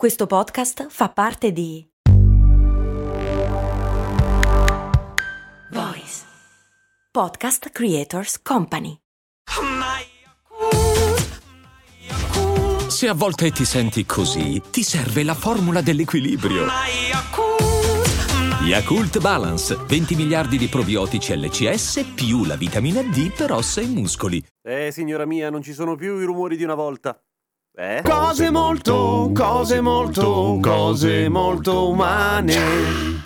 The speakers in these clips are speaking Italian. Questo podcast fa parte di Voice Podcast Creators Company. Se a volte ti senti così, ti serve la formula dell'equilibrio. Yakult Balance, 20 miliardi di probiotici LCS più la vitamina D per ossa e muscoli. Signora mia, non ci sono più i rumori di una volta. Cose molto umane.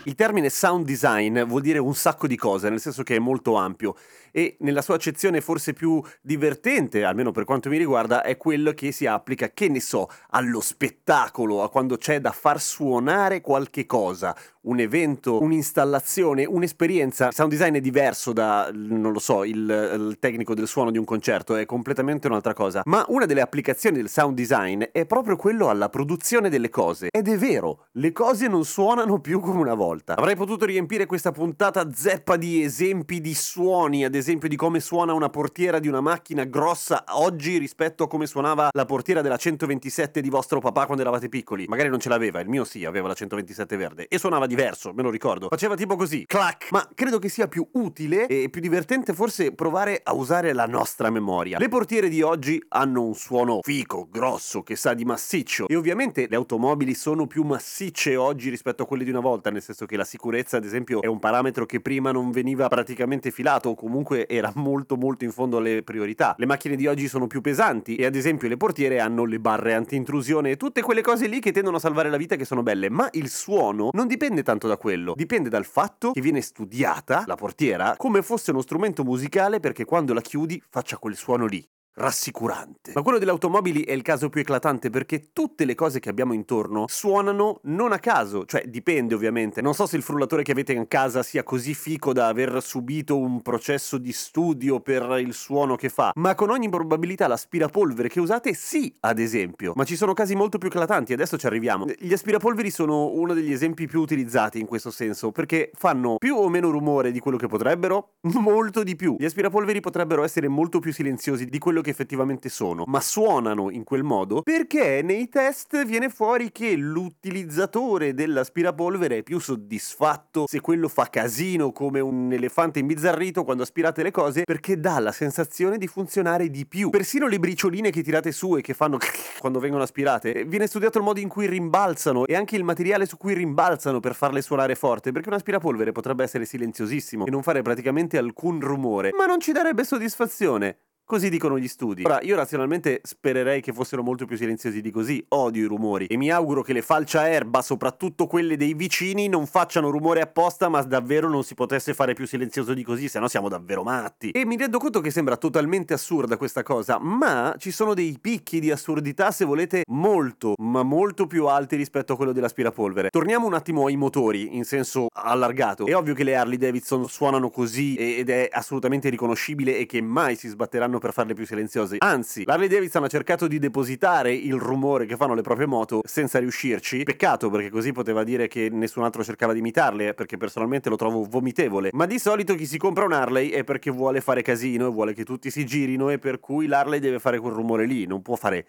Il termine sound design vuol dire un sacco di cose, nel senso che è molto ampio e nella sua accezione forse più divertente, almeno per quanto mi riguarda, è quello che si applica, che ne so, allo spettacolo, a quando c'è da far suonare qualche cosa, un evento, un'installazione, un'esperienza. Il sound design è diverso da, non lo so, il tecnico del suono di un concerto, è completamente un'altra cosa. Ma una delle applicazioni del sound design è proprio quello alla produzione delle cose. Ed è vero, le cose non suonano più come una volta. Avrei potuto riempire questa puntata zeppa di esempi di suoni, ad esempio di come suona una portiera di una macchina grossa oggi rispetto a come suonava la portiera della 127 di vostro papà quando eravate piccoli. Magari non ce l'aveva, il mio sì, aveva la 127 verde e suonava diverso, me lo ricordo. Faceva tipo così, clac. Ma credo che sia più utile e più divertente forse provare a usare la nostra memoria. Le portiere di oggi hanno un suono fico, grosso, che sa di massiccio. E ovviamente le automobili sono più massicce oggi rispetto a quelle di una volta, nel senso che la sicurezza, ad esempio, è un parametro che prima non veniva praticamente filato, o comunque era molto in fondo alle priorità. Le macchine di oggi sono più pesanti e, ad esempio, le portiere hanno le barre anti-intrusione e tutte quelle cose lì che tendono a salvare la vita, che sono belle. Ma il suono non dipende tanto da quello, dipende dal fatto che viene studiata la portiera come fosse uno strumento musicale, perché quando la chiudi faccia quel suono lì, rassicurante. Ma quello delle automobili è il caso più eclatante, perché tutte le cose che abbiamo intorno suonano non a caso, cioè dipende ovviamente. Non so se il frullatore che avete in casa sia così fico da aver subito un processo di studio per il suono che fa, ma con ogni probabilità l'aspirapolvere che usate sì, ad esempio. Ma ci sono casi molto più eclatanti, adesso ci arriviamo. Gli aspirapolveri sono uno degli esempi più utilizzati in questo senso, perché fanno più o meno rumore di quello che potrebbero, molto di più. Gli aspirapolveri potrebbero essere molto più silenziosi di quello che effettivamente sono, ma suonano in quel modo perché nei test viene fuori che l'utilizzatore dell'aspirapolvere è più soddisfatto se quello fa casino come un elefante imbizzarrito quando aspirate le cose, perché dà la sensazione di funzionare di più. Persino le bricioline che tirate su e che fanno quando vengono aspirate, viene studiato il modo in cui rimbalzano e anche il materiale su cui rimbalzano per farle suonare forte, perché un aspirapolvere potrebbe essere silenziosissimo e non fare praticamente alcun rumore, ma non ci darebbe soddisfazione. Così dicono gli studi. Ora, io razionalmente spererei che fossero molto più silenziosi di così, odio i rumori e mi auguro che le falcia erba, soprattutto quelle dei vicini, non facciano rumore apposta, ma davvero non si potesse fare più silenzioso di così, sennò siamo davvero matti. E mi rendo conto che sembra totalmente assurda questa cosa, ma ci sono dei picchi di assurdità, se volete, molto, ma molto più alti rispetto a quello dell'aspirapolvere. Torniamo un attimo ai motori, in senso allargato. È ovvio che le Harley Davidson suonano così ed è assolutamente riconoscibile e che mai si sbatteranno per farle più silenziose. Anzi, Harley Davidson ha cercato di depositare il rumore che fanno le proprie moto senza riuscirci. Peccato, perché così poteva dire che nessun altro cercava di imitarle, perché personalmente lo trovo vomitevole. Ma di solito chi si compra un Harley è perché vuole fare casino e vuole che tutti si girino, e per cui l'Harley deve fare quel rumore lì, non può fare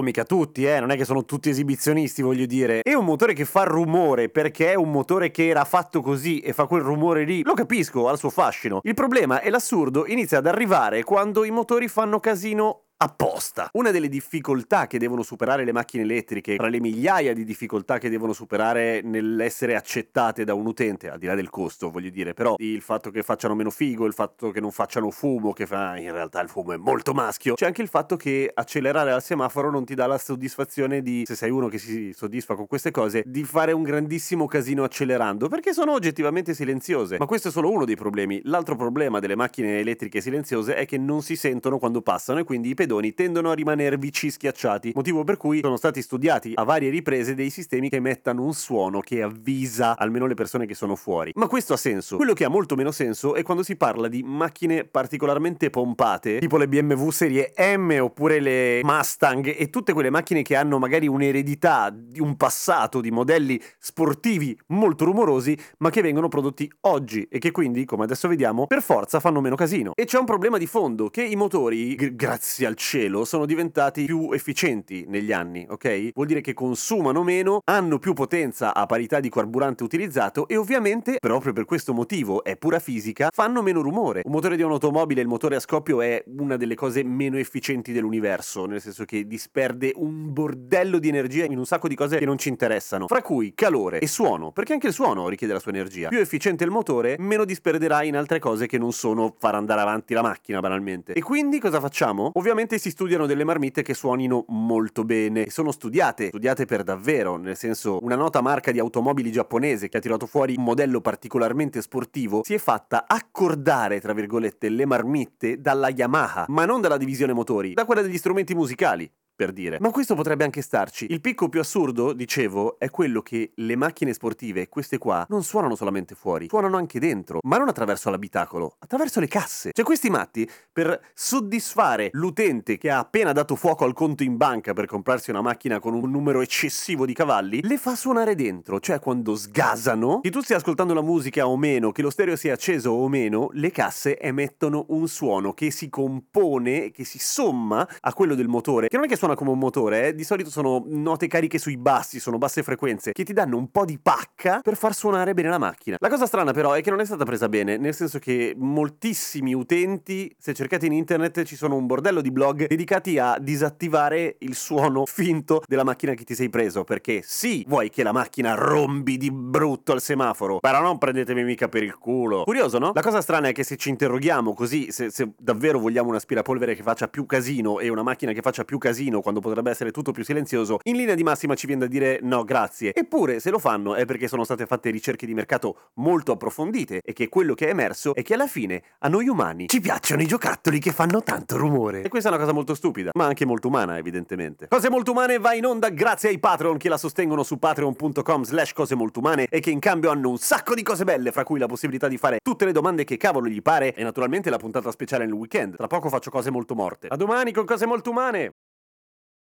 mica tutti, non è che sono tutti esibizionisti, voglio dire. E un motore che fa rumore perché è un motore che era fatto così e fa quel rumore lì, lo capisco, ha il suo fascino. Il problema è l'assurdo inizia ad arrivare quando i motori fanno casino apposta. Una delle difficoltà che devono superare le macchine elettriche, tra le migliaia di difficoltà che devono superare nell'essere accettate da un utente, al di là del costo, voglio dire, però il fatto che facciano meno figo, il fatto che non facciano fumo, che fa in realtà il fumo è molto maschio, c'è anche il fatto che accelerare al semaforo non ti dà la soddisfazione di, se sei uno che si soddisfa con queste cose, di fare un grandissimo casino accelerando, perché sono oggettivamente silenziose. Ma questo è solo uno dei problemi. L'altro problema delle macchine elettriche silenziose è che non si sentono quando passano e quindi i pedoni tendono a rimanervici schiacciati, motivo per cui sono stati studiati a varie riprese dei sistemi che emettano un suono che avvisa almeno le persone che sono fuori. Ma questo ha senso. Quello che ha molto meno senso è quando si parla di macchine particolarmente pompate, tipo le BMW serie M oppure le Mustang e tutte quelle macchine che hanno magari un'eredità di un passato di modelli sportivi molto rumorosi, ma che vengono prodotti oggi e che quindi, come adesso vediamo, per forza fanno meno casino. E c'è un problema di fondo, che i motori, grazie al cielo sono diventati più efficienti negli anni, ok? Vuol dire che consumano meno, hanno più potenza a parità di carburante utilizzato e ovviamente, proprio per questo motivo, è pura fisica, fanno meno rumore. Un motore di un'automobile, il motore a scoppio, è una delle cose meno efficienti dell'universo, nel senso che disperde un bordello di energia in un sacco di cose che non ci interessano, fra cui calore e suono, perché anche il suono richiede la sua energia. Più efficiente il motore, meno disperderà in altre cose che non sono far andare avanti la macchina, banalmente. E quindi cosa facciamo? Ovviamente si studiano delle marmitte che suonino molto bene, e sono studiate per davvero, nel senso, una nota marca di automobili giapponese che ha tirato fuori un modello particolarmente sportivo si è fatta accordare, tra virgolette, le marmitte dalla Yamaha, ma non dalla divisione motori, da quella degli strumenti musicali, per dire. Ma questo potrebbe anche starci. Il picco più assurdo, dicevo, è quello che le macchine sportive, queste qua, non suonano solamente fuori, suonano anche dentro, ma non attraverso l'abitacolo, attraverso le casse. Cioè questi matti, per soddisfare l'utente che ha appena dato fuoco al conto in banca per comprarsi una macchina con un numero eccessivo di cavalli, le fa suonare dentro, cioè quando sgasano, che tu stia ascoltando la musica o meno, che lo stereo sia acceso o meno, le casse emettono un suono che si compone, che si somma a quello del motore, che non è che suona come un motore, di solito sono note cariche sui bassi, sono basse frequenze che ti danno un po' di pacca per far suonare bene la macchina. La cosa strana però è che non è stata presa bene, nel senso che moltissimi utenti, se cercate in internet ci sono un bordello di blog dedicati a disattivare il suono finto della macchina che ti sei preso, perché sì, vuoi che la macchina rombi di brutto al semaforo, però non prendetemi mica per il culo. Curioso, no? La cosa strana è che se ci interroghiamo così, se davvero vogliamo un aspirapolvere che faccia più casino e una macchina che faccia più casino quando potrebbe essere tutto più silenzioso, in linea di massima ci viene da dire no grazie. Eppure se lo fanno è perché sono state fatte ricerche di mercato molto approfondite e che quello che è emerso è che alla fine a noi umani ci piacciono i giocattoli che fanno tanto rumore. E questa è una cosa molto stupida, ma anche molto umana evidentemente. Cose Molto Umane va in onda grazie ai Patreon che la sostengono su patreon.com/cosemoltoumane e che in cambio hanno un sacco di cose belle, fra cui la possibilità di fare tutte le domande che cavolo gli pare e naturalmente la puntata speciale nel weekend. Tra poco faccio Cose Molto Morte. A domani con Cose Molto Umane!